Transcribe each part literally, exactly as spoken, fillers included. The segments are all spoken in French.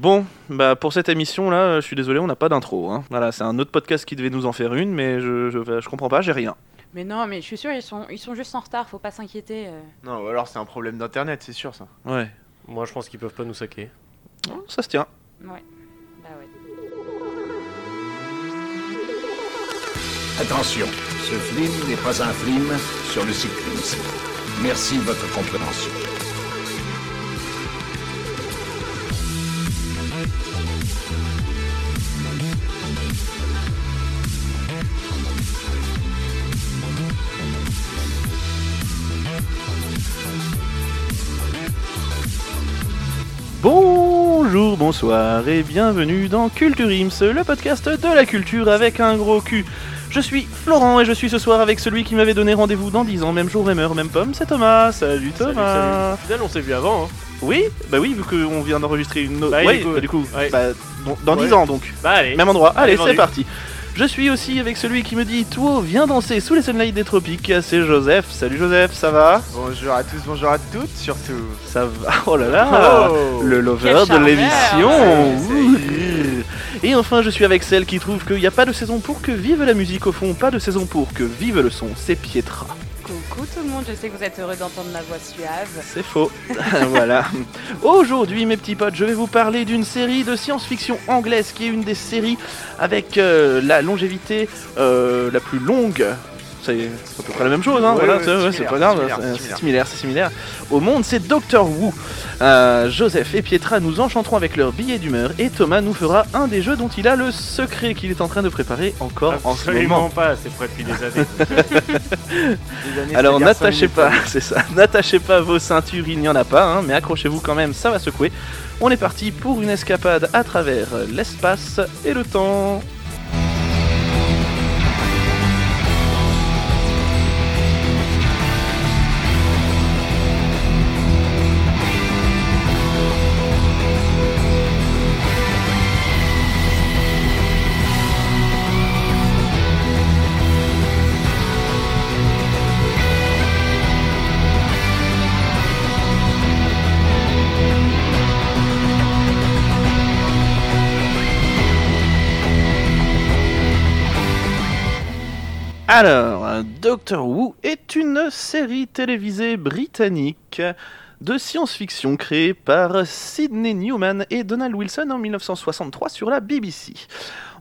Bon, bah pour cette émission-là, je suis désolé, on n'a pas d'intro. Hein. Voilà, c'est un autre podcast qui devait nous en faire une, mais je, je, je comprends pas, j'ai rien. Mais non, mais je suis sûr, ils sont, ils sont juste en retard, faut pas s'inquiéter. Euh... Non, alors c'est un problème d'internet, c'est sûr ça. Ouais. Moi, je pense qu'ils peuvent pas nous saquer. Oh, ça se tient. Ouais. Bah ouais. Attention, ce film n'est pas un film sur le cyclisme. Merci de votre compréhension. Bonjour, bonsoir et bienvenue dans Culturims, le podcast de la culture avec un gros cul. Je suis Florent et je suis ce soir avec celui qui m'avait donné rendez-vous dans dix ans, même jour, même heure, même pomme, c'est Thomas. Salut Thomas. Salut, salut. On s'est vu avant, hein. Oui, bah oui, vu qu'on vient d'enregistrer une autre... Bah, ouais, du coup, bah, du coup ouais. bah, bon, dans ouais. dix ans donc. Bah allez. Même endroit, allez, allez c'est parti. Je suis aussi avec celui qui me dit « Toi, viens danser sous les sunlights des tropiques », c'est Joseph. Salut Joseph, ça va ? Bonjour à tous, bonjour à toutes, surtout. Ça va ? Oh là là, oh, le lover de l'émission. Et enfin, je suis avec celle qui trouve qu'il n'y a pas de saison pour que vive la musique au fond, pas de saison pour que vive le son, c'est Pietra. Coucou tout le monde, je sais que vous êtes heureux d'entendre ma voix suave. C'est faux, voilà. Aujourd'hui mes petits potes, je vais vous parler d'une série de science-fiction anglaise qui est une des séries avec euh, la longévité euh, la plus longue. C'est à peu près la même chose, hein, ouais, voilà, ouais, c'est, ouais, c'est pas grave, c'est similaire, similaire, c'est similaire. Au monde, c'est Doctor Who. Euh, Joseph et Pietra nous enchanteront avec leur billet d'humeur et Thomas nous fera un des jeux dont il a le secret qu'il est en train de préparer encore absolument en ce moment. Absolument pas, c'est prêt depuis des années. Des années. Alors n'attachez pas, c'est ça, n'attachez pas vos ceintures, il n'y en a pas, hein, mais accrochez-vous quand même, ça va secouer. On est parti pour une escapade à travers l'espace et le temps. Alors, Doctor Who est une série télévisée britannique de science-fiction créée par Sydney Newman et Donald Wilson en dix-neuf cent soixante-trois sur la B B C.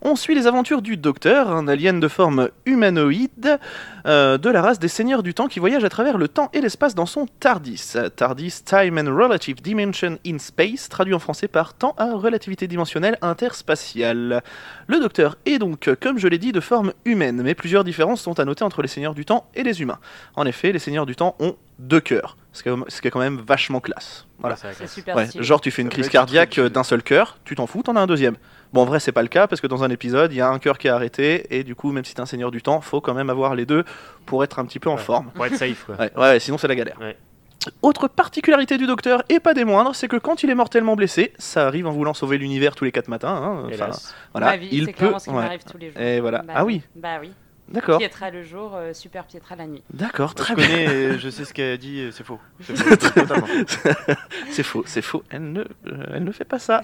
On suit les aventures du Docteur, un alien de forme humanoïde euh, de la race des Seigneurs du Temps qui voyage à travers le temps et l'espace dans son TARDIS. TARDIS, Time and Relative Dimension in Space, traduit en français par Temps à Relativité Dimensionnelle Interspatiale. Le Docteur est donc, comme je l'ai dit, de forme humaine, mais plusieurs différences sont à noter entre les Seigneurs du Temps et les humains. En effet, les Seigneurs du Temps ont deux cœurs, ce qui est quand même vachement classe. Voilà. C'est, c'est super ouais, genre tu fais une crise cardiaque d'un seul cœur, tu t'en fous, t'en as un deuxième. Bon, en vrai, c'est pas le cas, parce que dans un épisode, il y a un cœur qui est arrêté, et du coup, même si t'es un seigneur du temps, faut quand même avoir les deux pour être un petit peu en ouais, forme. Pour être safe, quoi. Ouais, ouais, sinon c'est la galère. Ouais. Autre particularité du docteur, et pas des moindres, c'est que quand il est mortellement blessé, ça arrive en voulant sauver l'univers tous les quatre matins. Hein, enfin, voilà, ma vie, il c'est peut... clairement ce qui ouais. m'arrive tous les jours. Et voilà. Bah, ah oui. Bah oui. D'accord. Pietra le jour, euh, super Pietra la nuit. D'accord, très bien. Je connais, euh, je sais ce qu'elle a dit, euh, c'est faux. C'est faux, totalement. c'est faux, c'est faux. Elle ne, euh, elle ne fait pas ça.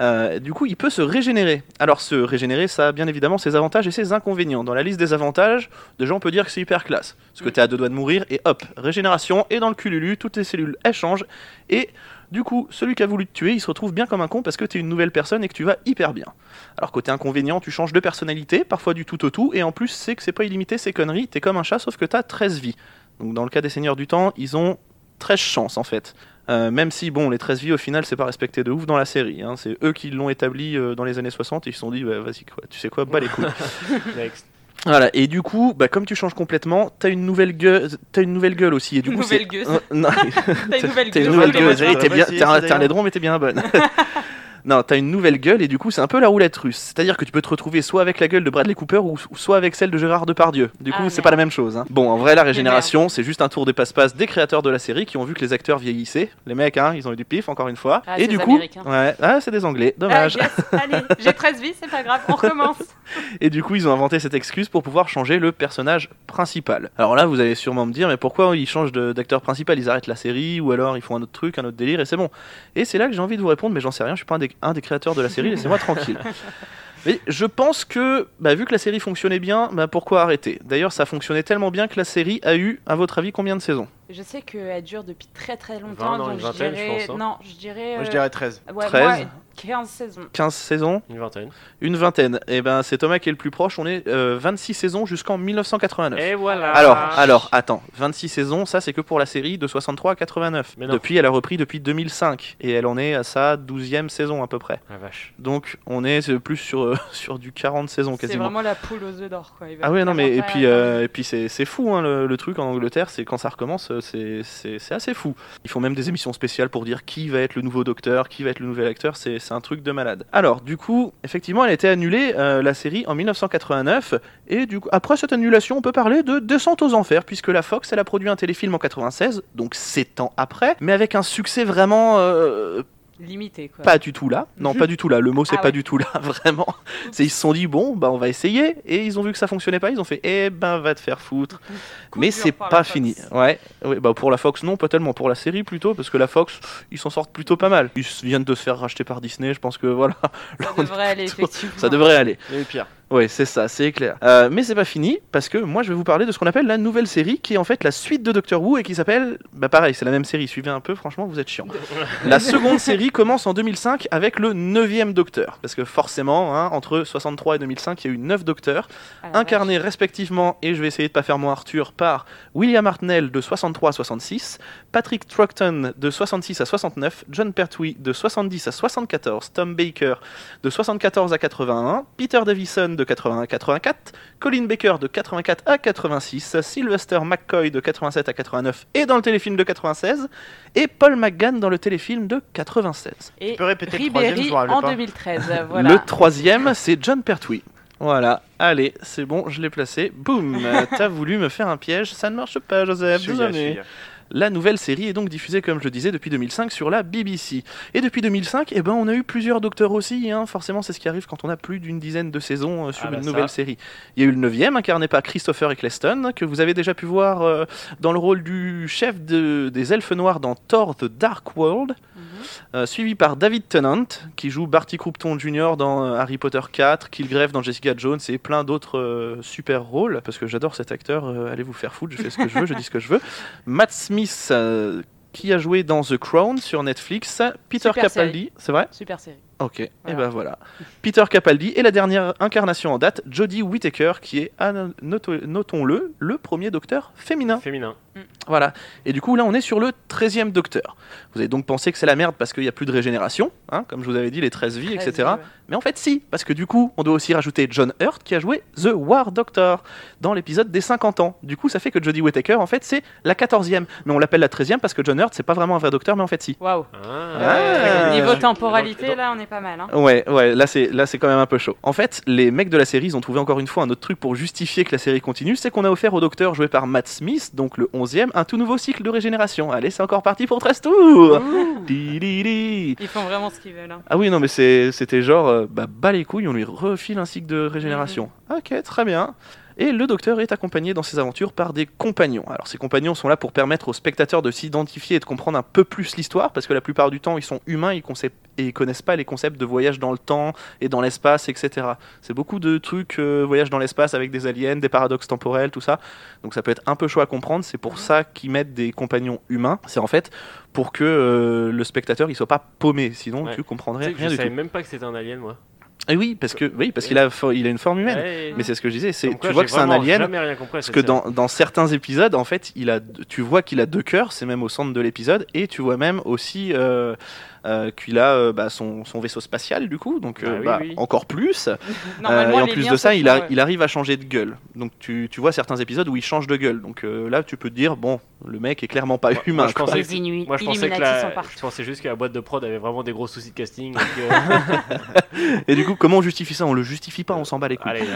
Euh, du coup, il peut se régénérer. Alors, se régénérer, ça a bien évidemment ses avantages et ses inconvénients. Dans la liste des avantages, déjà, on peut dire que c'est hyper classe. Parce que t'es à deux doigts de mourir et hop, régénération, et dans le cululu, toutes tes cellules, elles changent. Et du coup, celui qui a voulu te tuer, il se retrouve bien comme un con parce que t'es une nouvelle personne et que tu vas hyper bien. Alors, côté inconvénient, tu changes de personnalité, parfois du tout au tout, et en plus, c'est que c'est pas illimité, c'est conneries, t'es comme un chat sauf que t'as treize vies. Donc dans le cas des Seigneurs du Temps, ils ont treize chances en fait. Euh, même si, bon, les treize vies au final, c'est pas respecté de ouf dans la série. Hein. C'est eux qui l'ont établi euh, dans les années soixante, et ils se sont dit, bah, vas-y, quoi, tu sais quoi, bas les couilles. Next. Voilà, et du coup, bah, comme tu changes complètement, t'as une nouvelle gueule, t'as une nouvelle gueule aussi. Et du coup, nouvelle c'est... gueule. Non, t'as une nouvelle gueule. T'as une nouvelle gueule, t'es, t'es, bien, t'es, un, t'es un laidron, mais t'es bien bonne. Non, t'as une nouvelle gueule et du coup c'est un peu la roulette russe. C'est-à-dire que tu peux te retrouver soit avec la gueule de Bradley Cooper ou, ou soit avec celle de Gérard Depardieu. Du coup ah, c'est merde. Pas la même chose. Hein. Bon, en vrai la régénération c'est juste un tour des passe-passe des créateurs de la série qui ont vu que les acteurs vieillissaient. Les mecs, hein, ils ont eu du pif encore une fois. Ah, et c'est du coup, ouais, ah, c'est des Anglais, dommage. Ah, yes. Allez, j'ai treize vies, c'est pas grave, on recommence. Et du coup, ils ont inventé cette excuse pour pouvoir changer le personnage principal. Alors là, vous allez sûrement me dire, mais pourquoi ils changent de, d'acteur principal ? Ils arrêtent la série, ou alors ils font un autre truc, un autre délire, et c'est bon. Et c'est là que j'ai envie de vous répondre, mais j'en sais rien, je suis pas un des, un des créateurs de la série, laissez-moi tranquille. Mais je pense que, bah, vu que la série fonctionnait bien, bah, pourquoi arrêter ? D'ailleurs, ça fonctionnait tellement bien que la série a eu, à votre avis, combien de saisons ? Je sais qu'elle dure depuis très très longtemps, donc je dirais... Je pense, hein. Non, je dirais... Euh... Moi, je dirais treize. Ouais, treize moi, quinze saisons. quinze saisons ? Une vingtaine. Une vingtaine. Et ben, c'est Thomas qui est le plus proche, on est euh, vingt-six saisons jusqu'en mille neuf cent quatre-vingt-neuf. Et voilà. Alors, alors, attends, vingt-six saisons, ça c'est que pour la série de soixante-trois à quatre-vingt-neuf. Depuis, elle a repris depuis deux mille cinq, et elle en est à sa douzième saison à peu près. La vache. Donc, on est plus sur, euh, sur du quarante saisons quasiment. C'est vraiment la poule aux œufs d'or, quoi. Ah ouais, non mais, et puis, euh, et puis c'est, c'est fou, hein, le, le truc en Angleterre, c'est quand ça recommence... C'est, c'est, c'est assez fou. Ils font même des émissions spéciales pour dire qui va être le nouveau docteur, qui va être le nouvel acteur, c'est, c'est un truc de malade. Alors du coup, effectivement, elle a été annulée, euh, la série, en mille neuf cent quatre-vingt-neuf, et du coup, après cette annulation, on peut parler de Descente aux Enfers, puisque la Fox, elle a produit un téléfilm en quatre-vingt-seize, donc sept ans après, mais avec un succès vraiment... Euh, limité, quoi. Pas du tout là. Non, pas du tout là. Le mot, c'est ah pas ouais. du tout là, vraiment. C'est, ils se sont dit, bon, bah, on va essayer. Et ils ont vu que ça fonctionnait pas. Ils ont fait, eh ben, va te faire foutre. Coup mais c'est pas fini. Ouais. ouais. Bah, pour la Fox, non, pas tellement. Pour la série, plutôt, parce que la Fox, ils s'en sortent plutôt pas mal. Ils viennent de se faire racheter par Disney. Je pense que voilà. Ça devrait plutôt... aller, effectivement. Ça devrait aller. Et pire. Oui, c'est ça, c'est clair. Euh, mais c'est pas fini, parce que moi je vais vous parler de ce qu'on appelle la nouvelle série, qui est en fait la suite de Doctor Who et qui s'appelle... Bah pareil, c'est la même série, suivez un peu, franchement vous êtes chiants. La seconde série commence en deux mille cinq avec le neuvième Docteur, parce que forcément, hein, entre soixante-trois et deux mille cinq, il y a eu neuf Docteurs, ah, incarnés ouais. respectivement, et je vais essayer de pas faire mon Arthur, par William Hartnell de soixante-trois à soixante-six, Patrick Troughton de soixante-six à soixante-neuf, John Pertwee de soixante-dix à soixante-quatorze, Tom Baker de soixante-quatorze à quatre-vingt-un, Peter Davison de quatre-vingt-un à quatre-vingt-quatre, Colin Baker de quatre-vingt-quatre à quatre-vingt-six, Sylvester McCoy de quatre-vingt-sept à quatre-vingt-neuf et dans le téléfilm de quatre-vingt-seize, et Paul McGann dans le téléfilm de quatre-vingt-seize. Et tu peux répéter Ribéry le troisième, en pas. deux mille treize, voilà. Le troisième, c'est John Pertwee. Voilà, allez, c'est bon, je l'ai placé. Boum, t'as voulu me faire un piège, ça ne marche pas, Joseph, désolé. La nouvelle série est donc diffusée, comme je le disais, depuis deux mille cinq sur la B B C. Et depuis deux mille cinq, eh ben, on a eu plusieurs docteurs aussi. Hein. Forcément, c'est ce qui arrive quand on a plus d'une dizaine de saisons euh, sur ah bah une nouvelle ça. série. Il y a eu le neuvième, incarné par Christopher Eccleston, que vous avez déjà pu voir euh, dans le rôle du chef de, des elfes noirs dans Thor: The Dark World, mm-hmm. euh, suivi par David Tennant, qui joue Barty Croupton junior dans euh, Harry Potter quatre, Kilgrave dans Jessica Jones et plein d'autres euh, super rôles, parce que j'adore cet acteur, euh, allez vous faire foutre, je fais ce que je veux, je dis ce que je veux. Matt Smith, Smith, euh, qui a joué dans The Crown sur Netflix, Peter Super Capaldi, série. C'est vrai ? Super série. Ok, voilà. Et ben voilà. Peter Capaldi et la dernière incarnation en date, Jodie Whittaker, qui est, notons-le, le premier docteur féminin. Féminin. Mm. Voilà. Et du coup, là, on est sur le treizième docteur. Vous avez donc pensé que c'est la merde parce qu'il n'y a plus de régénération, hein, comme je vous avais dit, les treize vies, treize et cetera. Vies, ouais. Mais en fait, si, parce que du coup, on doit aussi rajouter John Hurt, qui a joué The War Doctor dans l'épisode des cinquante ans. Du coup, ça fait que Jodie Whittaker, en fait, c'est la quatorzième. Mais on l'appelle la treizième parce que John Hurt, c'est pas vraiment un vrai docteur, mais en fait, si. Waouh. Wow. Ah. Ah. Niveau temporalité, là, on est pas mal, hein. Ouais, ouais, là c'est, là c'est quand même un peu chaud. En fait, les mecs de la série, ils ont trouvé encore une fois un autre truc pour justifier que la série continue, c'est qu'on a offert au docteur joué par Matt Smith, donc le onzième, un tout nouveau cycle de régénération. Allez, c'est encore parti pour treize tours. Di, di, di. Ils font vraiment ce qu'ils veulent, hein. Ah oui, non mais c'est, c'était genre, euh, bah, bas les couilles, on lui refile un cycle de régénération. Mmh. Ok, très bien. Et le docteur est accompagné dans ses aventures par des compagnons. Alors ces compagnons sont là pour permettre aux spectateurs de s'identifier et de comprendre un peu plus l'histoire, parce que la plupart du temps ils sont humains ils concep- et ils connaissent pas les concepts de voyage dans le temps et dans l'espace, et cetera. C'est beaucoup de trucs, euh, voyage dans l'espace avec des aliens, des paradoxes temporels, tout ça. Donc ça peut être un peu chaud à comprendre, c'est pour ça qu'ils mettent des compagnons humains. C'est en fait pour que euh, le spectateur il soit pas paumé, sinon ouais. tu comprendrais tu sais rien du tout. Je savais même pas que c'était un alien, moi. Et oui, parce que oui, parce qu'il a il a une forme humaine. Ouais, mais c'est ce que je disais, c'est tu quoi, vois que c'est un alien. Parce que dans, dans certains épisodes, en fait, il a tu vois qu'il a deux cœurs, c'est même au centre de l'épisode, et tu vois même aussi euh, euh, qu'il a euh, bah, son son vaisseau spatial du coup, donc ah, euh, oui, bah, oui. encore plus. euh, et en plus de ça, il a, il arrive à changer de gueule. Donc tu tu vois certains épisodes où il change de gueule. Donc euh, là, tu peux te dire bon, le mec est clairement pas moi, humain. Moi je pensais, que, Inuits, moi, je pensais que la, je pensais juste que la boîte de prod avait vraiment des gros soucis de casting. Donc, euh... et du coup, comment on justifie ça ? On le justifie pas, on s'en bat les couilles. Allez,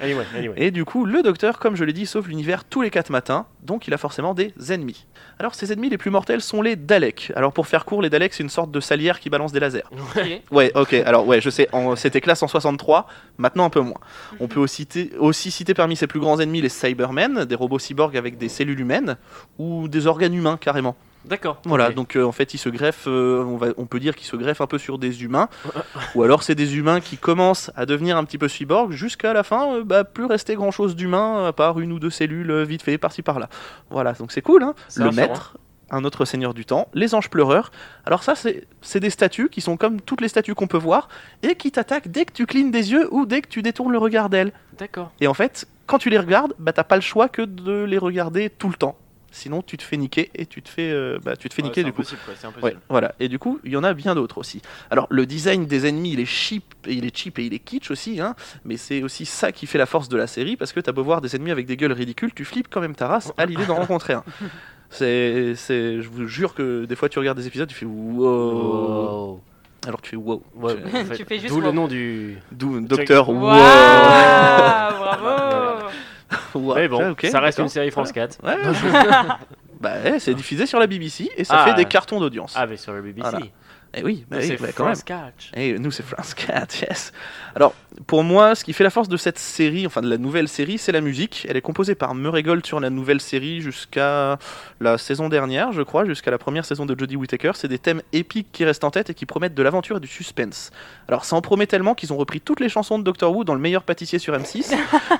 anyway, anyway. Et du coup, le docteur, comme je l'ai dit, sauve l'univers tous les quatre matins, donc il a forcément des ennemis. Alors, ses ennemis les plus mortels sont les Daleks. Alors, pour faire court, les Daleks, c'est une sorte de de salière qui balance des lasers. Okay. Ouais, ok, alors ouais, je sais, en, c'était classe en soixante-trois, maintenant un peu moins. Mm-hmm. On peut aussi citer, aussi citer parmi ses plus grands ennemis les Cybermen, des robots cyborgs avec des cellules humaines ou des organes humains carrément. D'accord. Voilà, okay. donc euh, en fait, ils se greffent, euh, on, va, on peut dire qu'ils se greffent un peu sur des humains, ou alors c'est des humains qui commencent à devenir un petit peu cyborgs jusqu'à la fin, euh, bah, plus rester grand chose d'humain à part une ou deux cellules euh, vite fait par-ci par-là. Voilà, donc c'est cool, hein. C'est le maître, un autre seigneur du temps, les anges pleureurs. Alors ça, c'est, c'est des statues qui sont comme toutes les statues qu'on peut voir et qui t'attaquent dès que tu clignes des yeux ou dès que tu détournes le regard d'elles. D'accord. Et en fait, quand tu les regardes, bah, t'as pas le choix que de les regarder tout le temps. Sinon, tu te fais niquer et tu te fais, euh, bah, tu te fais ouais, niquer du coup. Quoi, c'est impossible. Ouais, voilà. Et du coup, il y en a bien d'autres aussi. Alors, le design des ennemis, il est cheap, il est cheap et il est kitsch aussi, hein. Mais c'est aussi ça qui fait la force de la série, parce que t'as beau voir des ennemis avec des gueules ridicules, tu flippes quand même ta race à l'idée d'en rencontrer un. C'est, c'est, je vous jure que des fois, tu regardes des épisodes, tu fais wow. wow. Alors tu fais wow. Ouais, tu, en fait, tu fais juste d'où wow. le nom du d'où, Docteur wow. wow. Bravo. Wow. Mais bon, ah, okay, ça reste d'accord. une série France voilà. quatre. Ouais. bah, ouais, c'est diffusé sur la B B C et ça ah, fait des cartons d'audience. Ah, mais sur la B B C. Voilà. Eh oui, bah, nous, oui c'est bah, quand même. France quatre. Eh, nous, c'est France quatre, yes. Alors, pour moi, ce qui fait la force de cette série, enfin de la nouvelle série, c'est la musique. Elle est composée par Murray Gold sur la nouvelle série jusqu'à la saison dernière, je crois, jusqu'à la première saison de Jodie Whittaker. C'est des thèmes épiques qui restent en tête et qui promettent de l'aventure et du suspense. Alors, ça en promet tellement qu'ils ont repris toutes les chansons de Doctor Who dans Le Meilleur Pâtissier sur M six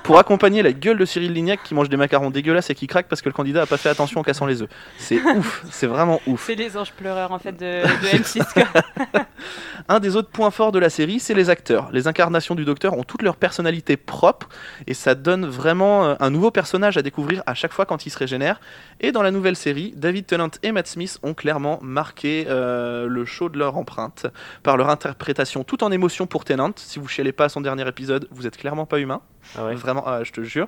pour accompagner la gueule de Cyril Lignac qui mange des macarons dégueulasses et qui craque parce que le candidat a pas fait attention en cassant les œufs. C'est ouf, c'est vraiment ouf. C'est les anges pleureurs en fait de, de M six. Un des autres points forts de la série, c'est les acteurs. Les incarnations du Docteur ont toutes leurs personnalités propres et ça donne vraiment un nouveau personnage à découvrir à chaque fois quand il se régénère. Et dans la nouvelle série, David Tennant et Matt Smith ont clairement marqué euh, le show de leur empreinte par leur interprétation tout en émotion pour Tennant. Si vous chialez pas à son dernier épisode, vous êtes clairement pas humain. Ah ouais. Vraiment, euh, je te jure.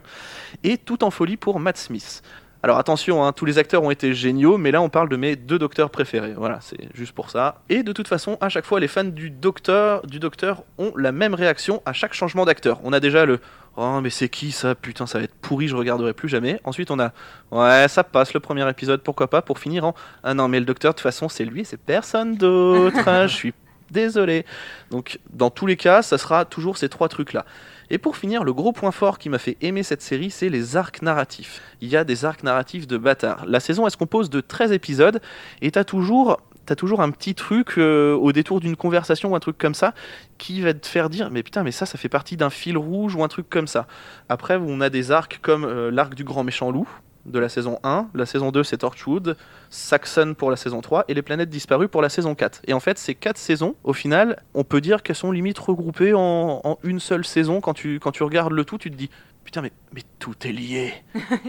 Et tout en folie pour Matt Smith. Alors attention, hein, tous les acteurs ont été géniaux, mais là on parle de mes deux docteurs préférés, voilà, c'est juste pour ça. Et de toute façon, à chaque fois, les fans du docteur, du docteur ont la même réaction à chaque changement d'acteur. On a déjà le « Oh, mais c'est qui ça ? Putain, ça va être pourri, je regarderai plus jamais ». Ensuite, on a « Ouais, ça passe, le premier épisode, pourquoi pas ?» pour finir en « Ah non, mais le docteur, de toute façon, c'est lui et c'est personne d'autre, hein, je suis désolé ». Donc, dans tous les cas, ça sera toujours ces trois trucs-là. Et pour finir, le gros point fort qui m'a fait aimer cette série, c'est les arcs narratifs. Il y a des arcs narratifs de bâtard. La saison, elle se compose de treize épisodes, et t'as toujours, t'as toujours un petit truc euh, au détour d'une conversation ou un truc comme ça, qui va te faire dire « mais putain, mais ça, ça fait partie d'un fil rouge » ou un truc comme ça. Après, on a des arcs comme euh, l'arc du grand méchant loup, de la saison un, la saison deux c'est Torchwood, Saxon pour la saison trois et les planètes disparues pour la saison quatre. Et en fait ces quatre saisons, au final, on peut dire qu'elles sont limite regroupées en, en une seule saison. Quand tu, quand tu regardes le tout, tu te dis putain mais, mais tout est lié,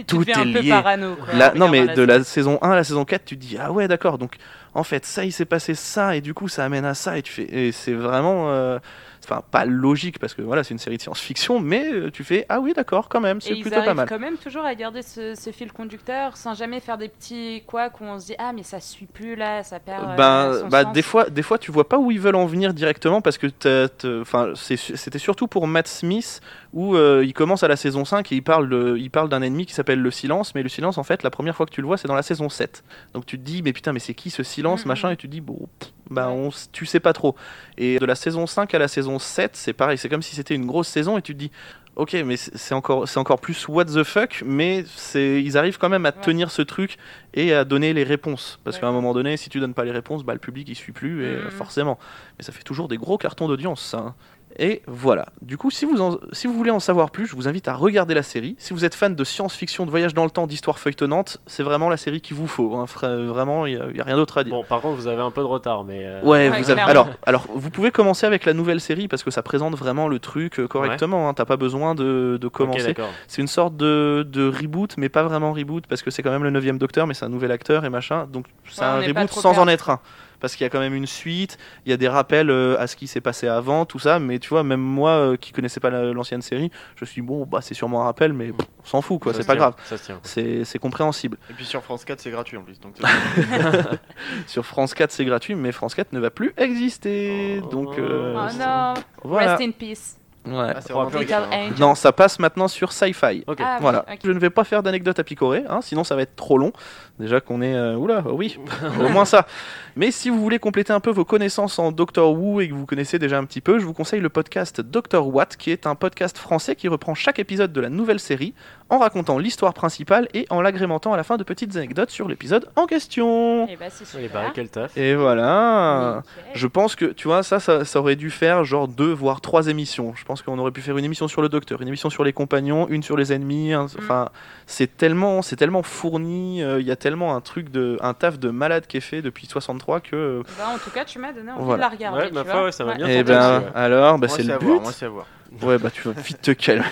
tout est lié. Parano, quoi, la, non mais la de la saison un à la saison quatre, tu te dis ah ouais d'accord, donc en fait ça il s'est passé ça et du coup ça amène à ça et, tu fais, et c'est vraiment... Euh, Enfin, pas logique, parce que voilà, c'est une série de science-fiction, mais euh, tu fais « Ah oui, d'accord, quand même, c'est et plutôt pas mal. » Ils arrivent quand même toujours à garder ce, ce fil conducteur, sans jamais faire des petits couacs où on se dit « Ah, mais ça suit plus, là, ça perd euh, ben, son ben, sens. » des fois, des fois, tu vois pas où ils veulent en venir directement, parce que t'as, t'as, c'est, c'était surtout pour Matt Smith, où euh, il commence à la saison cinq et il parle, de, il parle d'un ennemi qui s'appelle le silence, mais le silence, en fait, la première fois que tu le vois, c'est dans la saison sept. Donc tu te dis « Mais putain, mais c'est qui ce silence, mmh, machin ?» Et tu te dis « Bon, pff, bah, on, tu sais pas trop. » Et de la saison cinq à la saison sept, c'est pareil, c'est comme si c'était une grosse saison et tu te dis ok mais c'est encore, c'est encore plus what the fuck, mais c'est, ils arrivent quand même à ouais. tenir ce truc et à donner les réponses, parce ouais. qu'à un moment donné si tu donnes pas les réponses bah, le public il suit plus et mmh. forcément, mais ça fait toujours des gros cartons d'audience ça, hein. Et voilà, du coup si vous, en, si vous voulez en savoir plus, je vous invite à regarder la série. Si vous êtes fan de science-fiction, de voyage dans le temps, d'histoire feuilletonnante, c'est vraiment la série qu'il vous faut, hein. Vraiment, il n'y a, a rien d'autre à dire. Bon, par contre vous avez un peu de retard mais... Euh... Ouais, ouais vous avez... alors, alors vous pouvez commencer avec la nouvelle série parce que ça présente vraiment le truc euh, correctement, ouais. hein. T'as pas besoin de, de commencer, okay, c'est une sorte de, de reboot, mais pas vraiment reboot parce que c'est quand même le neuvième Docteur, mais c'est un nouvel acteur et machin, donc c'est ouais, un reboot sans peur. En être un. Parce qu'il y a quand même une suite, il y a des rappels euh, à ce qui s'est passé avant, tout ça. Mais tu vois, même moi euh, qui connaissais pas la, l'ancienne série, je me suis dit, bon, bah, c'est sûrement un rappel, mais pff, on s'en fout, quoi, ça c'est pas tient, grave. Ça se tient. C'est, c'est compréhensible. Et puis sur France quatre, c'est gratuit en plus. Donc sur France quatre, c'est gratuit, mais France quatre ne va plus exister. Oh. Donc. Euh, oh non, voilà. Rest in peace. Ouais. Ah, c'est ouais. Non, ça passe maintenant sur Sci-Fi. Okay. Ah, voilà. Okay. Je ne vais pas faire d'anecdote à picorer, hein, sinon ça va être trop long. Déjà qu'on est... Euh, oula, oh oui, au moins ça. Mais si vous voulez compléter un peu vos connaissances en Doctor Who et que vous connaissez déjà un petit peu, je vous conseille le podcast Doctor What, qui est un podcast français qui reprend chaque épisode de la nouvelle série en racontant l'histoire principale et en l'agrémentant à la fin de petites anecdotes sur l'épisode en question. Et bah c'est super. Et bah quel taf. Et voilà. Nickel. Je pense que, tu vois, ça, ça, ça aurait dû faire genre deux voire trois émissions. Je pense Parce qu'on aurait pu faire une émission sur le docteur, une émission sur les compagnons, une sur les ennemis. Hein, mm. c'est, tellement, c'est tellement fourni, il euh, y a tellement un, truc de, un taf de malade qui est fait depuis soixante-trois que... Euh... Bah, en tout cas, tu m'as donné envie voilà. de la regarder. Ouais, tu bah, vois. Fois, ouais, ça m'a ouais. bien tenté. Et ben, bah, alors, bah, c'est le but. Voir, moi, c'est à voir. Ouais, bah, tu vas vite te calmer.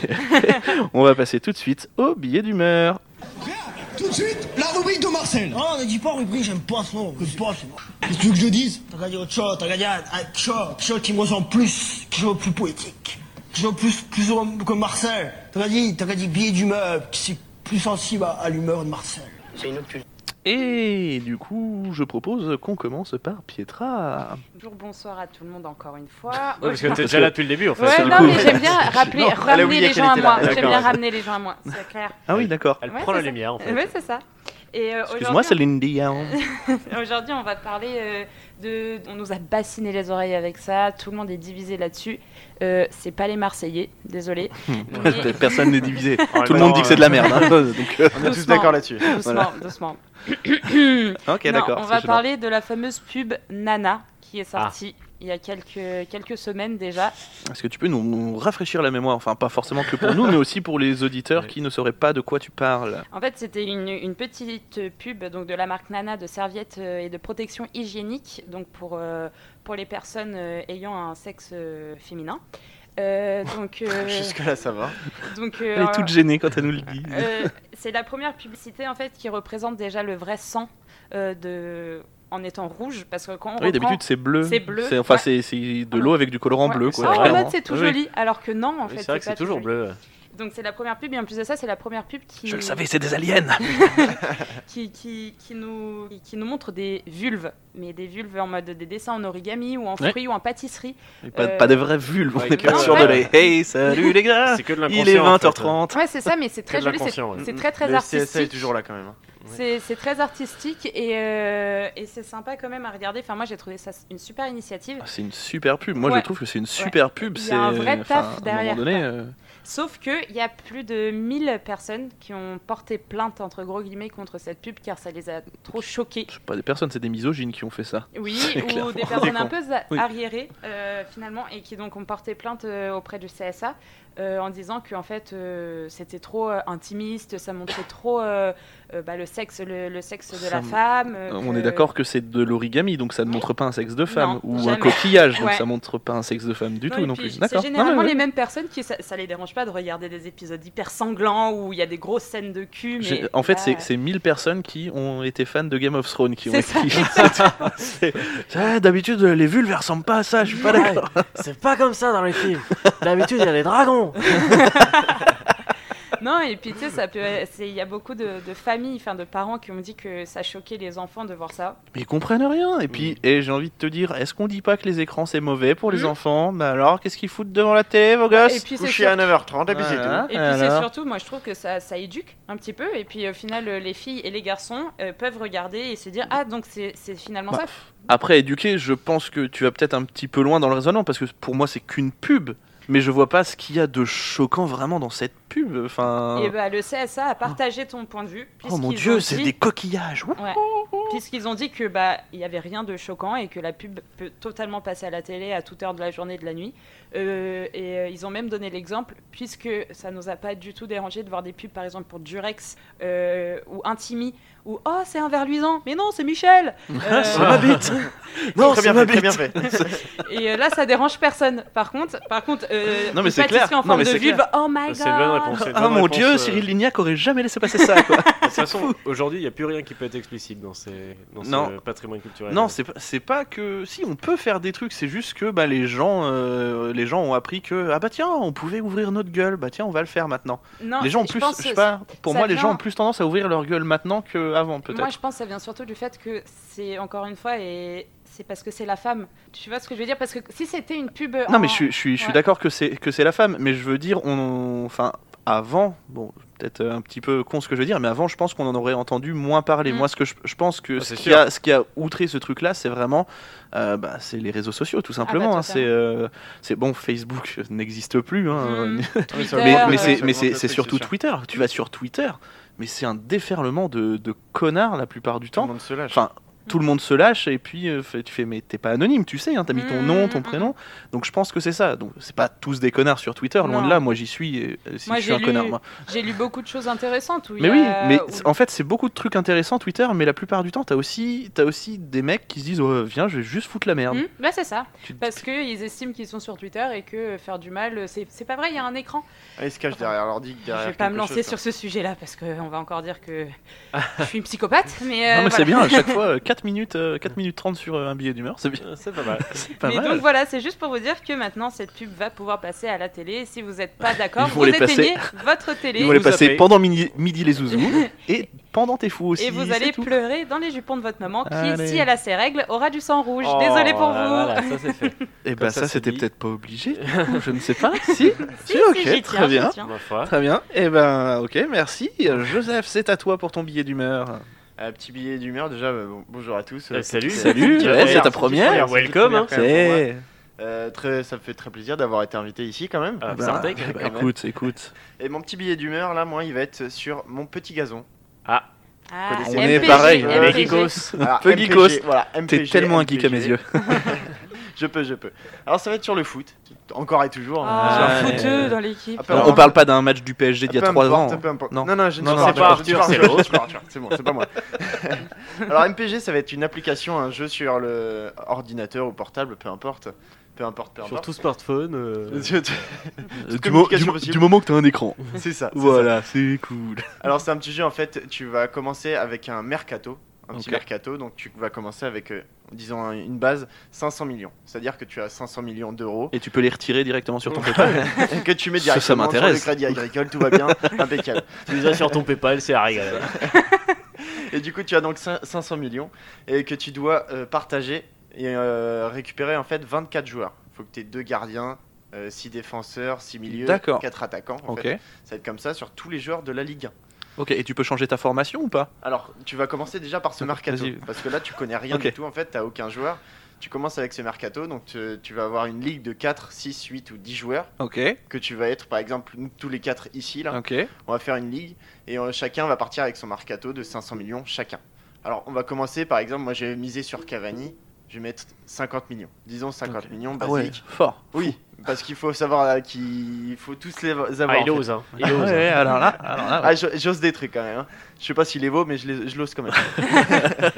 On va passer tout de suite au billet d'humeur. Bien, tout de suite, la rubrique de Marcel. Oh, ne dis pas rubrique, j'aime pas ce nom. J'aime pas ce nom. Qu'est-ce que tu veux que je dise ? T'as gagné autre chose, t'as gagné un show, show qui me ressemble plus, qui est plus poétique. Toujours plus, plus comme Marcel. T'as dit, t'as dit billet d'humeur, c'est plus sensible à, à l'humeur de Marcel. C'est une autre. Et du coup, je propose qu'on commence par Pietra. Bonjour, bonsoir à tout le monde encore une fois. Ouais, parce que t'es déjà là depuis le début en fait. Ouais, non, coup, mais j'aime bien rappeler, non, ramener les gens à moi. J'aime bien ramener les gens à moi, c'est clair. Ah oui, d'accord. Elle ouais, prend la ça. Lumière en fait. Oui, c'est ça. Et euh, excuse-moi, c'est Lindy. Aujourd'hui, on va parler euh, de. On nous a bassiné les oreilles avec ça. Tout le monde est divisé là-dessus. Euh, c'est pas les Marseillais, désolé. Mais... Personne n'est divisé. Oh, tout le monde dit que c'est de la merde. Hein. Donc, euh... on est doucement, tous d'accord là-dessus. Doucement, voilà. doucement. Ok, non, d'accord. On va parler de la fameuse pub Nana qui est sortie. Ah. Il y a quelques, quelques semaines déjà. Est-ce que tu peux nous, nous rafraîchir la mémoire ? Enfin, pas forcément que pour nous, mais aussi pour les auditeurs qui ne sauraient pas de quoi tu parles. En fait, c'était une, une petite pub donc, de la marque Nana de serviettes et de protection hygiénique donc pour, euh, pour les personnes euh, ayant un sexe euh, féminin. Euh, donc, euh, jusque-là, ça va. Donc, euh, elle est toute gênée quand elle nous le dit. Euh, c'est la première publicité en fait, qui représente déjà le vrai sang euh, de... en étant rouge, parce que quand on oui, reprend... d'habitude, c'est bleu. C'est bleu. C'est, enfin, ouais. c'est, c'est de l'eau avec du colorant ouais. bleu. Quoi, ah, en mode, c'est tout joli, oui. alors que non, en oui, fait, c'est vrai c'est que c'est toujours joli. Bleu. Donc, c'est la première pub, et en plus de ça, c'est la première pub qui... Je le savais, c'est des aliens qui, qui, qui, nous, qui nous montre des vulves, mais des vulves en mode des dessins en origami, ou en fruits, ouais. ou en pâtisserie. Euh... Pas, pas des vraies vulves, ouais, on n'est pas sûr de les « Hey, salut les gars, c'est que de il est vingt heures trente en fait. !» Ouais, c'est ça, mais c'est très joli, c'est très très artistique. Le C S A est toujours là, quand même. C'est, c'est très artistique et, euh, et c'est sympa quand même à regarder. Enfin, moi, j'ai trouvé ça une super initiative. Ah, c'est une super pub. Moi, ouais. je trouve que c'est une super ouais. pub. Il y a c'est... un vrai taf enfin, derrière. Donné, euh... Sauf qu'il y a plus de mille personnes qui ont porté plainte, entre gros guillemets, contre cette pub car ça les a trop choquées. C'est pas des personnes, c'est des misogynes qui ont fait ça. Oui, c'est ou clair, des personnes un peu oui. arriérées, euh, finalement, et qui donc ont porté plainte euh, auprès du C S A euh, en disant que en fait, euh, c'était trop euh, intimiste, ça montrait trop... Euh, Euh, bah, le sexe, le, le sexe de ça, la femme. Euh, on que... est d'accord que c'est de l'origami, donc ça ne montre pas un sexe de femme, non, ou jamais. Un coquillage, donc ouais. ça ne montre pas un sexe de femme du non, tout non plus. D'accord. C'est généralement non, mais... les mêmes personnes qui ça, ça les dérange pas de regarder des épisodes hyper sanglants où il y a des grosses scènes de cul. Mais en fait, là... c'est mille personnes qui ont été fans de Game of Thrones qui c'est ont écrit. Ça. c'est... Ah, d'habitude, les vulves ne ressemblent pas à ça. Je suis pas d'accord. Ouais, c'est pas comme ça dans les films. D'habitude, il y a les dragons. Non, et puis tu sais, ça peut, il y a beaucoup de, de familles, enfin de parents qui ont dit que ça choquait les enfants de voir ça. Mais ils comprennent rien. Et puis, mmh. et j'ai envie de te dire, est-ce qu'on dit pas que les écrans c'est mauvais pour les mmh. enfants ? Bah alors, qu'est-ce qu'ils foutent devant la télé, vos gosses ? Couché à neuf heures trente, et puis c'est tout. Et puis c'est surtout, moi je trouve que ça, ça éduque un petit peu. Et puis au final, les filles et les garçons euh, peuvent regarder et se dire, ah donc c'est, c'est finalement bah. ça. Après éduquer, je pense que tu vas peut-être un petit peu loin dans le raisonnement parce que pour moi c'est qu'une pub. Mais je vois pas ce qu'il y a de choquant vraiment dans cette pub. Enfin... Et bah, le C S A a partagé ton point de vue. Oh mon Dieu, dit... c'est des coquillages. Ouais. Puisqu'ils ont dit que bah il y avait rien de choquant et que la pub peut totalement passer à la télé à toute heure de la journée et de la nuit. Euh, et euh, ils ont même donné l'exemple puisque ça nous a pas du tout dérangé de voir des pubs par exemple pour Durex euh, ou Intimi. Ou « Oh, c'est un ver luisant !» Mais non, c'est Michel euh... C'est ma bite Non, c'est, c'est ma bite bien fait. Et là, ça dérange personne. Par contre, par contre euh, non, mais c'est clair. En non, forme mais de c'est vulve, clair. Oh my God, c'est une bonne réponse, c'est une bonne oh mon réponse, Dieu, euh... Cyril Lignac aurait jamais laissé passer ça, quoi. De toute façon, aujourd'hui, il n'y a plus rien qui peut être explicite dans, ces... dans ce patrimoine culturel. Non, c'est pas, c'est pas que... Si, on peut faire des trucs, c'est juste que bah, les, gens, euh, les gens ont appris que « Ah bah tiens, on pouvait ouvrir notre gueule, bah tiens, on va le faire maintenant. » Les gens ont plus, je sais pas, pour moi, les gens ont plus tendance à ouvrir leur gueule maintenant que avant peut-être. Moi je pense que ça vient surtout du fait que c'est encore une fois et c'est parce que c'est la femme. Tu vois ce que je veux dire? Parce que si c'était une pub... Non, en... mais je suis, je suis, ouais. je suis d'accord que c'est, que c'est la femme, mais je veux dire, on... enfin, avant, bon, peut-être un petit peu con ce que je veux dire, mais avant, je pense qu'on en aurait entendu moins parler. Mmh. Moi, ce que je, je pense que ah, ce, qui a, ce qui a outré ce truc-là, c'est vraiment... Euh, bah, c'est les réseaux sociaux, tout simplement. Ah, hein, c'est, euh, c'est bon, Facebook n'existe plus. Hein. Mmh. Twitter, mais, mais c'est, mais c'est, c'est surtout c'est Twitter. Tu vas sur Twitter, mais c'est un déferlement de, de connards la plupart du tout temps. Tout le monde se lâche. Enfin, tout le monde se lâche et puis euh, tu fais, mais t'es pas anonyme, tu sais, hein, t'as mis ton nom, ton prénom. Donc je pense que c'est ça. Donc c'est pas tous des connards sur Twitter, loin non. de là. Moi j'y suis. Euh, si moi, je suis un lu, connard. Moi. J'ai lu beaucoup de choses intéressantes. Où mais oui, a... mais où... en fait c'est beaucoup de trucs intéressants Twitter, mais la plupart du temps t'as aussi, t'as aussi des mecs qui se disent oh, viens, je vais juste foutre la merde. Mmh, bah c'est ça. Tu... Parce qu'ils estiment qu'ils sont sur Twitter et que faire du mal, c'est, c'est pas vrai. Il y a un écran. Ah, ils se cachent derrière l'ordi. Derrière je vais pas me lancer chose, sur ce sujet-là parce qu'on va encore dire que je suis une psychopathe. Mais, euh, non mais voilà. C'est bien à chaque fois. quatre minutes, quatre minutes trente sur un billet d'humeur, c'est bien, c'est pas mal. C'est pas mais mal. Donc voilà, c'est juste pour vous dire que maintenant cette pub va pouvoir passer à la télé. Si vous n'êtes pas d'accord, vous éteignez votre télé. Ils vont les passer appelez. pendant midi, midi les zouzous et pendant tes fous aussi. Et vous allez tout. pleurer dans les jupons de votre maman qui, allez. si elle a ses règles, aura du sang rouge. Oh, désolé pour là, vous. Là, là, ça c'est fait. Et bah ça, ça c'était dit. peut-être pas obligé. Je ne sais pas. Si, si, si, ok, si, très, tiens, bien. très bien. Et ben bah, ok, merci. Joseph, c'est à toi pour ton billet d'humeur. Un petit billet d'humeur déjà, bon, bonjour à tous. Euh, salut, salut, salut. Ouais, c'est ta première. Welcome. Hein. C'est... Euh, très, ça me fait très plaisir d'avoir été invité ici quand même. Ah, bah, bah, tech, bah, quand même. Écoute, écoute. Et mon petit billet d'humeur là, moi, il va être sur Mon Petit Gazon. Ah. ah On M P G, est pareil. Euh, les geekos. Alors, peu geekos. Voilà, M P G, t'es tellement un geek à mes yeux. Je peux, je peux. Alors ça va être sur le foot, encore et toujours. Ah, un footeux dans l'équipe. On, on parle pas d'un match du P S G d'il y a trois ans. Non, non, non, je ne non, non, c'est pas Arthur, c'est l'autre. C'est bon, c'est pas moi. Alors M P G, ça va être une application, un jeu sur le ordinateur ou portable, peu importe. Peu importe, peu importe. Surtout smartphone. Euh... du, mo- du, du moment que tu as un écran. C'est ça. C'est voilà, ça. C'est cool. Alors c'est un petit jeu, en fait, tu vas commencer avec un mercato. Un petit okay. mercato, donc tu vas commencer avec, euh, disons, une base cinq cents millions. C'est-à-dire que tu as cinq cents millions d'euros. Et tu peux les retirer directement sur ton PayPal. Que tu mets directement ça, ça m'intéresse. Sur le Crédit Agricole, tout va bien, impeccable. Tu les as sur ton PayPal, c'est à régaler. Et du coup, tu as donc cinq cents millions et que tu dois euh, partager et euh, récupérer en fait vingt-quatre joueurs. Il faut que tu aies deux gardiens, euh, six défenseurs, six milieux, D'accord. quatre attaquants. En okay. fait. Ça va être comme ça sur tous les joueurs de la Ligue un. Ok, et tu peux changer ta formation ou pas? Alors, tu vas commencer déjà par ce mercato, Vas-y. parce que là, tu connais rien okay. du tout, en fait, tu n'as aucun joueur. Tu commences avec ce mercato, donc tu, tu vas avoir une ligue de quatre, six, huit ou dix joueurs okay. que tu vas être, par exemple, tous les quatre ici, là. Okay. On va faire une ligue et on, chacun va partir avec son mercato de cinq cents millions chacun. Alors, on va commencer, par exemple, moi, j'ai misé sur Cavani, je vais mettre cinquante millions. Disons cinquante okay. millions, basique. Ah ouais, fort. Oui. Parce qu'il faut savoir là, qu'il faut tous les avoir. Ah, il ose, hein. Il ose. Ouais, alors là, alors là ouais. ah, j'ose, j'ose des trucs quand même. Hein. Je sais pas s'il est beau, mais je, les, je l'ose quand même.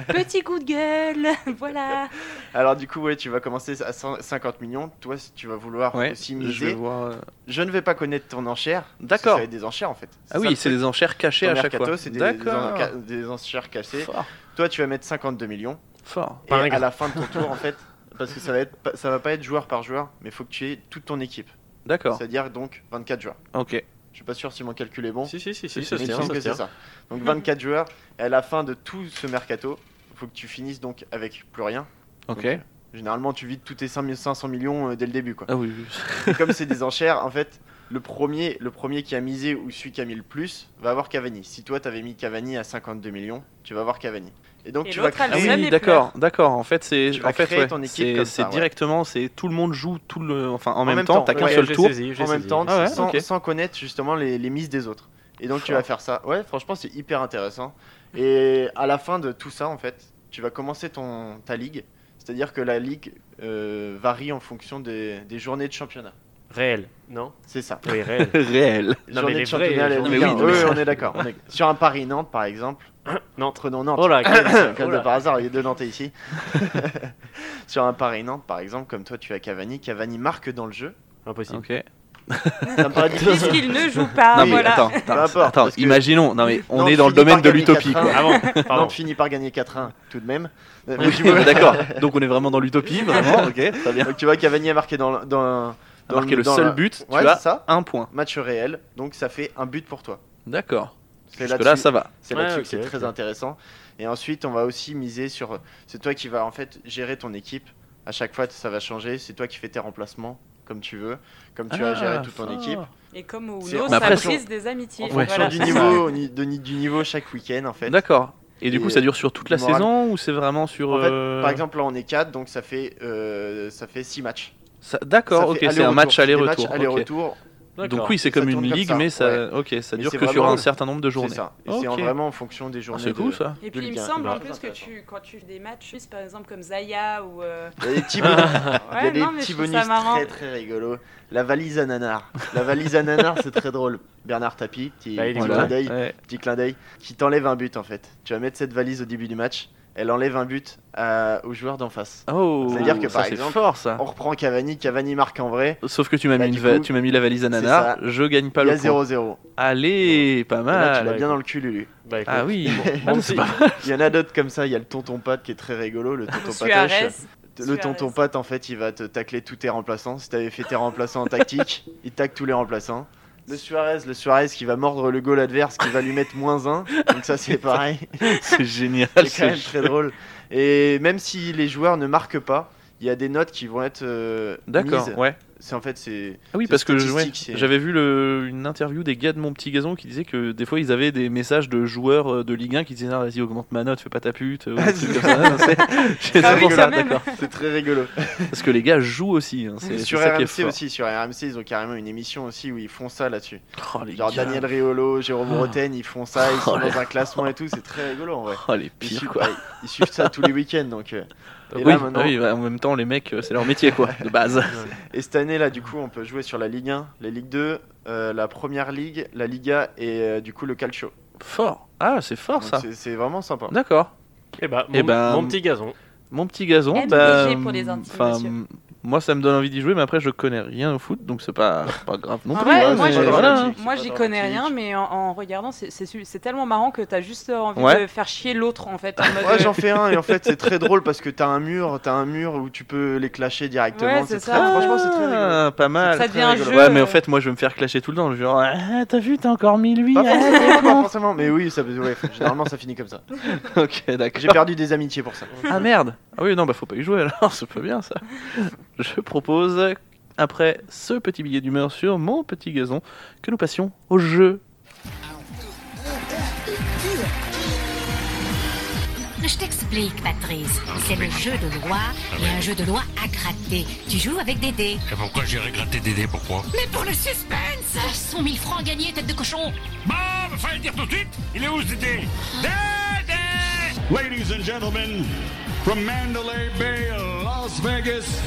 Petit coup de gueule, voilà. Alors du coup, ouais, tu vas commencer à cinquante millions. Toi, tu vas vouloir ouais, aussi miser. Je, vois... je ne vais pas connaître ton enchère. D'accord. Ça va être des enchères en fait. C'est ah oui, c'est des enchères cachées à chaque fois. C'est des, D'accord. des enchères cachées. Fort. Toi, tu vas mettre cinquante-deux millions. Fort. Et à la fin de ton tour, en fait. Parce que ça va être, ça va pas être joueur par joueur, mais il faut que tu aies toute ton équipe. D'accord. C'est-à-dire donc vingt-quatre joueurs. Ok. Je suis pas sûr si mon calcul est bon. Si, si, si, si, si, si, si, si, si, si, si, si, donc vingt-quatre joueurs, et à la fin de tout ce mercato, il faut que tu finisses donc avec plus rien. Ok. Donc, généralement, tu vides tous tes cinq mille cinq cents millions dès le début, quoi. Ah oui, oui. Et comme c'est des enchères, en fait, le premier, le premier qui a misé ou celui qui a mis le plus va avoir Cavani. Si toi, t'avais mis Cavani à cinquante-deux millions, tu vas avoir Cavani. Et donc et tu vas créer... ah oui, d'accord, d'accord. En fait, c'est en fait ouais. ton équipe c'est, comme c'est ça, directement, ouais. c'est tout le monde joue tout le enfin en, en même, même temps, temps. T'as qu'un ouais, seul tour saisi, en saisi. Même temps ah ouais, sans, okay. sans connaître justement les, les mises des autres. Et donc Fort. tu vas faire ça. Ouais, franchement, c'est hyper intéressant. Et à la fin de tout ça en fait, tu vas commencer ton ta ligue, c'est-à-dire que la ligue euh, varie en fonction des, des journées de championnat. Réel, non? C'est ça. Oui, réel. réel. Non, mais les vrais, les non, mais oui, non, oui, on est d'accord. On est... Sur un Paris-Nantes, par exemple. Nantes, non, Nantes. Oh là, comme de par hasard, il y a deux Nantais ici. Sur un Paris-Nantes, par exemple, comme toi, tu as Cavani. Cavani marque dans le jeu. Impossible. Ok. Ça me paraît difficile. Puisqu'il ne joue pas. Non, mais voilà. Attends, attends, attends que... imaginons. Non, mais on Nantes est dans le domaine de l'utopie. Quoi. Ah bon, Nantes finit par gagner quatre un, tout de même. D'accord. Donc on est vraiment dans l'utopie, vraiment. Ok, très bien. Donc tu vois, Cavani a marqué dans. T'as marqué le seul la... but, tu ouais, as ça. un point. Match réel, donc ça fait un but pour toi. D'accord. C'est parce là-dessus. que là, ça va. C'est là-dessus ouais, okay, que c'est okay. très intéressant. Et ensuite, on va aussi miser sur... C'est toi qui vas en fait gérer ton équipe. À chaque fois, ça va changer. C'est toi qui fais tes remplacements comme tu veux, comme tu ah, as géré toute ton ça. équipe. Et comme ou non, ça brise des amitiés. En ouais. fonction voilà. du, niveau, de, du niveau chaque week-end, en fait. D'accord. Et, et du coup, euh, ça dure sur toute la moral... saison ou c'est vraiment sur... En euh... fait, par exemple, là, on est quatre, donc ça fait euh, ça fait six matchs. Ça, d'accord, ça ok, c'est un match aller-retour. Okay. aller-retour. Donc oui, c'est comme une ligue, comme mais ça, ouais. ok, ça dure que sur un certain nombre de journées. C'est ça. Et okay. c'est en vraiment en fonction des journées. Ah, c'est cool de... ça. Et puis il me semble en plus que tu, quand tu fais des matchs, par exemple comme Zaya ou. Euh... Il y a des petits bonus, ouais, des non, petits bonus très très rigolos. La valise à nanar. La valise à nanar, c'est très drôle. Bernard Tapie, petit, bah, petit, voilà. clin d'œil, ouais. petit clin d'œil, qui t'enlève un but en fait. Tu vas mettre cette valise au début du match. Elle enlève un but euh, aux joueurs d'en face. Oh, c'est-à-dire que ça, par exemple, fort, ça. on reprend Cavani, Cavani marque en vrai. Sauf que tu m'as, là, mis, une va- coup, tu m'as mis la valise à Nana, je gagne pas le point. Il y a zéro zéro. Allez, ouais. pas mal. Là, tu l'as ouais, bien cool. dans le cul, Lulu. Bah, écoute, ah oui, bon, bon, c'est pas mal. Il y en a d'autres comme ça, il y a le tonton Pat qui est très rigolo, le tonton Patoche. Le tonton Pat, en fait, il va te tacler tous tes remplaçants. Si t'avais fait tes remplaçants en tactique, il tacle tous les remplaçants. Le Suarez, le Suarez qui va mordre le goal adverse, qui va lui mettre moins un. Donc ça, c'est pareil. C'est génial. C'est quand ce même jeu. Très drôle. Et même si les joueurs ne marquent pas, il y a des notes qui vont être euh, D'accord, mises. ouais. C'est en fait c'est. Ah oui, c'est parce que je, ouais, j'avais vu le, une interview des gars de Mon Petit Gazon qui disaient que des fois ils avaient des messages de joueurs de Ligue un qui disaient ah, vas-y augmente ma note, fais pas ta pute. Ou ah, c'est comme ça. Non, c'est, c'est, ah, oui, ça d'accord. c'est très rigolo. Parce que les gars jouent aussi. Hein, c'est, sur c'est R M C ça aussi, sur R M C ils ont carrément une émission aussi où ils font ça là-dessus. Oh, Genre gars. Daniel Riolo, Jérôme oh. Roten, ils font ça, ils sont oh, dans les... un classement et tout, c'est très rigolo en vrai. Oh les pires ils, quoi. Ils suivent ça tous les week-ends donc. Euh... Et oui, là, ah oui bah, en même temps les mecs c'est leur métier quoi de base. Et cette année là du coup on peut jouer sur la Ligue un, la Ligue deux, euh, la Première Ligue, la Liga et euh, du coup le Calcio. Fort. Ah c'est fort donc, ça. C'est, c'est vraiment sympa. D'accord. Et bah mon, et bah, mon petit gazon. Mon petit gazon. Bah, pour les intimes, moi ça me donne envie d'y jouer mais après je connais rien au foot donc c'est pas pas grave non plus. Ouais, ouais, moi, voilà. moi j'y connais rien mais en, en regardant c'est, c'est c'est tellement marrant que t'as juste envie ouais. de faire chier l'autre en fait. En mode ouais de... j'en fais un et en fait c'est très drôle parce que t'as un mur t'as un mur où tu peux les clasher directement. Ouais, c'est, c'est ça. Très, franchement c'est très rigolo. Pas mal. Ça devient un jeu. Ouais mais en fait moi je vais me faire clasher tout le temps genre ah, t'as vu t'as encore mis lui. Pas forcément, pas forcément mais oui ça ouais, généralement ça finit comme ça. Ok d'accord. J'ai perdu des amitiés pour ça. Ah merde ah oui non bah faut pas y jouer alors c'est pas bien ça. Je propose, après ce petit billet d'humeur sur Mon Petit Gazon, que nous passions au jeu. Je t'explique, Patrice. C'est le jeu de loi et un jeu de loi à gratter. Tu joues avec des dés. Et pourquoi j'irais gratter des dés, pourquoi ? Mais pour le suspense ! cent mille francs gagnés, tête de cochon. Bon, il fallait le dire tout de suite. Il est où, ce dé ? Dé, dé ! Ladies and gentlemen, from Mandalay Bay, Las Vegas...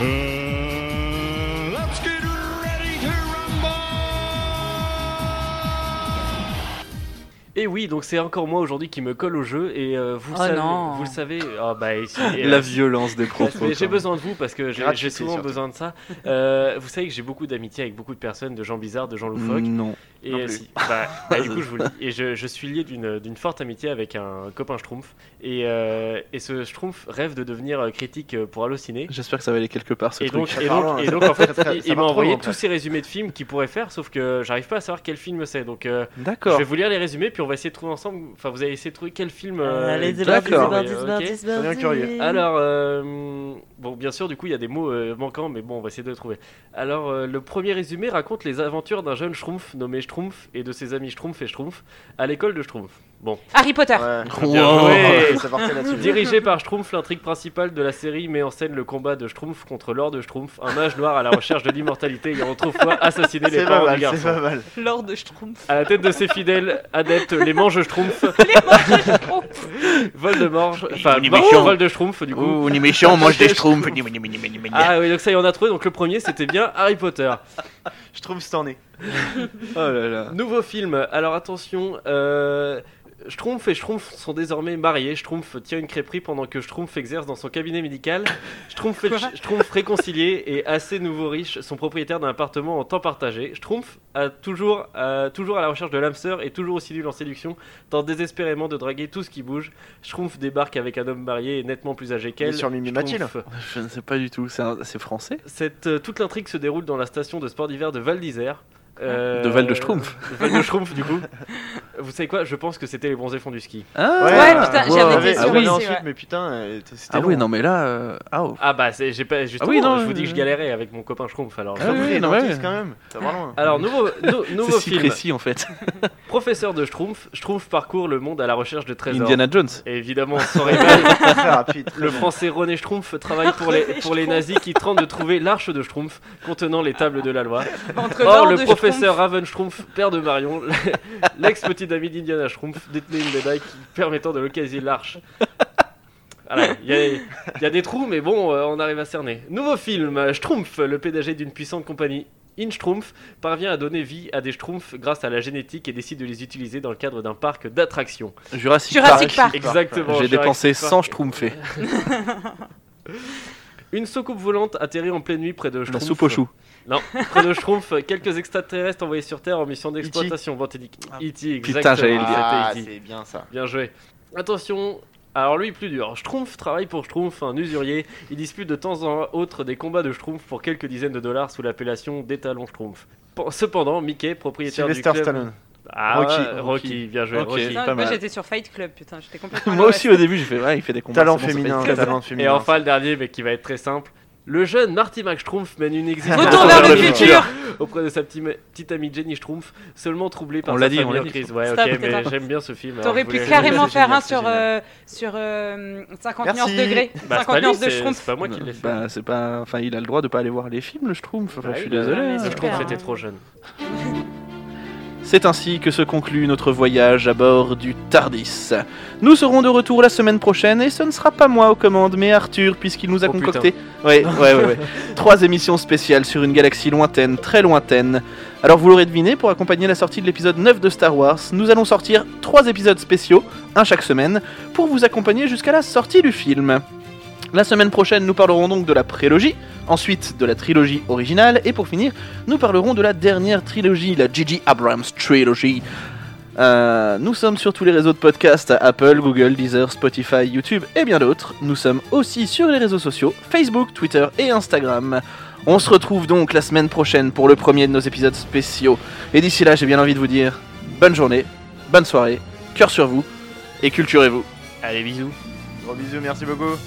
Uh, let's get ready to rumble. Et oui, donc c'est encore moi aujourd'hui qui me colle au jeu et euh, vous, oh savez, vous le savez, oh, bah, ici, et, la euh, violence des propos. J'ai besoin de vous parce que j'ai, j'ai souvent surtout. besoin de ça. Euh, vous savez que j'ai beaucoup d'amitié avec beaucoup de personnes, de gens bizarres, de gens loufoques. Non. Et non plus. Bah, bah, du coup, je vous le dis. Et je, je suis lié d'une, d'une forte amitié avec un copain Schtroumpf. Et, euh, et ce Schtroumpf rêve de devenir critique pour Allociné. J'espère que ça va aller quelque part ce et truc. Donc, et, donc, et donc, en fait, ça, ça il m'a envoyé tous ses résumés de films qu'il pourrait faire, sauf que j'arrive pas à savoir quel film c'est. Donc, euh, D'accord. je vais vous lire les résumés, puis on va essayer de trouver ensemble. Enfin, vous allez essayer de trouver quel film. Euh, allez, c'est bien curieux. Alors, euh, bon, bien sûr, du coup, il y a des mots euh, manquants, mais bon, on va essayer de les trouver. Alors, euh, le premier résumé raconte les aventures d'un jeune Schtroumpf nommé Schtroumpf. Et de ses amis Schtroumpf et Schtroumpf à l'école de Schtroumpf. Bon. Harry Potter. Ouais. Wow. Ouais. Dirigé par Schtroumpf, l'intrigue principale de la série met en scène le combat de Schtroumpf contre Lord Schtroumpf, un mage noir à la recherche de l'immortalité ayant autrefois assassiné c'est les parents mal, du garçon. C'est pas mal. Lord Schtroumpf. À la tête de ses fidèles adeptes, les manges Schtroumpf. Les manges Schtroumpf. Voldemort. Enfin, vol de Schtroumpf du coup. Ouh, on est méchant, on mange des Schtroumpf. Ah oui, donc ça y en a trouvé. Donc le premier, c'était bien Harry Potter. Schtroumpf s'en est. Oh là là. Nouveau film. Alors attention. Euh... Schtroumpf et Schtroumpf sont désormais mariés. Schtroumpf tient une crêperie pendant que Schtroumpf exerce dans son cabinet médical. Schtroumpf, et Schtroumpf réconcilié et assez nouveau riche sont propriétaires d'un appartement en temps partagé. Schtroumpf a toujours, a toujours à la recherche de l'âme sœur et toujours aussi nul en séduction, tente désespérément de draguer tout ce qui bouge. Schtroumpf débarque avec un homme marié et nettement plus âgé qu'elle. Sur Mimi Mathilde. Je ne sais pas du tout, c'est, un, c'est français. Cette, euh, toute l'intrigue se déroule dans la station de sport d'hiver de Val d'Isère. Euh, de Val de Schtroumpf. Val de Schtroumpf du coup. vous savez quoi, je pense que c'était Les Bronzés font du ski. Ah ouais, ouais putain, ouais, j'avais ouais, dit ah oui, ensuite, ouais. mais putain, c'était Ah long. Oui, non mais là euh... ah, oh. ah bah c'est j'ai pas justement, ah oui, non, je vous dis que je galérais avec mon copain Schrumpf alors. Ah oui, non mais quand même, ça va loin. Alors nouveau no, nouveau c'est film si précis en fait. Professeur de Schrumpf, Schrumpf parcourt le monde à la recherche de trésors. Indiana Jones. Et évidemment, sans rival. Le Français René Schrumpf travaille pour les pour les nazis qui tentent de trouver l'arche de Schrumpf contenant les tables de la loi. Or le professeur Raven Schrumpf, père de Marion, l'ex-petit ami d'Indiana Schrumpf, détenait une médaille permettant de localiser l'arche. Il y, y a des trous, mais bon, euh, on arrive à cerner. Nouveau film, Schtroumpf, le P D G d'une puissante compagnie Inchtroumpf, parvient à donner vie à des Schtroumpfs grâce à la génétique et décide de les utiliser dans le cadre d'un parc d'attractions. Jurassic, Jurassic Park. Park. Exactement. J'ai Jurassic dépensé cent Schtroumpfés. Une soucoupe volante atterrit en pleine nuit près de Schtroumpf. La soupe aux choux. Non, près de Schtroumpf, quelques extraterrestres envoyés sur Terre en mission d'exploitation. E T, putain, j'allais le dire. Ah, c'est bien ça. Bien joué. Attention, alors lui, plus dur. Schtroumpf travaille pour Schtroumpf, un usurier. Il dispute de temps en autre des combats de Schtroumpf pour quelques dizaines de dollars sous l'appellation d'étalon Schtroumpf. Cependant, Mickey, propriétaire du club... Sylvester Stallone. Ah, Rocky, Rocky, Rocky, bien joué. Okay, Rocky. Non, pas moi mal. J'étais sur Fight Club, putain, j'étais complètement. Moi aussi au début, j'ai fait, ouais, il fait des combats. Talent bon, féminin, talent féminin. Et enfin le dernier, mais qui va être très simple. Le jeune Marty McSchtroumpf mène une existence auprès de sa petite, petite amie Jenny Schtroumpf, seulement troublée par on sa l'a dit, famille en crise. Ouais, Stop, ok, mais t'as... j'aime bien ce film. T'aurais pu carrément faire un sur euh, sur euh, cinquante nuances degrés, bah, cinquante nuances de Schtroumpf. C'est pas moi qui l'ai fait. Bah, c'est pas, enfin, il a le droit de pas aller voir les films, le Schtroumpf. Je suis désolé. Le Schtroumpf était trop jeune. C'est ainsi que se conclut notre voyage à bord du TARDIS. Nous serons de retour la semaine prochaine et ce ne sera pas moi aux commandes mais Arthur puisqu'il nous a oh concocté ouais, ouais, ouais, ouais. trois émissions spéciales sur une galaxie lointaine, très lointaine. Alors vous l'aurez deviné, pour accompagner la sortie de l'épisode neuf de Star Wars, nous allons sortir trois épisodes spéciaux, un chaque semaine, pour vous accompagner jusqu'à la sortie du film. La semaine prochaine, nous parlerons donc de la prélogie, ensuite de la trilogie originale, et pour finir, nous parlerons de la dernière trilogie, la J J. Abrams Trilogy. Euh, nous sommes sur tous les réseaux de podcasts, Apple, Google, Deezer, Spotify, YouTube et bien d'autres. Nous sommes aussi sur les réseaux sociaux, Facebook, Twitter et Instagram. On se retrouve donc la semaine prochaine pour le premier de nos épisodes spéciaux. Et d'ici là, j'ai bien envie de vous dire bonne journée, bonne soirée, cœur sur vous, et culturez-vous. Allez, bisous. Gros bisous, merci beaucoup.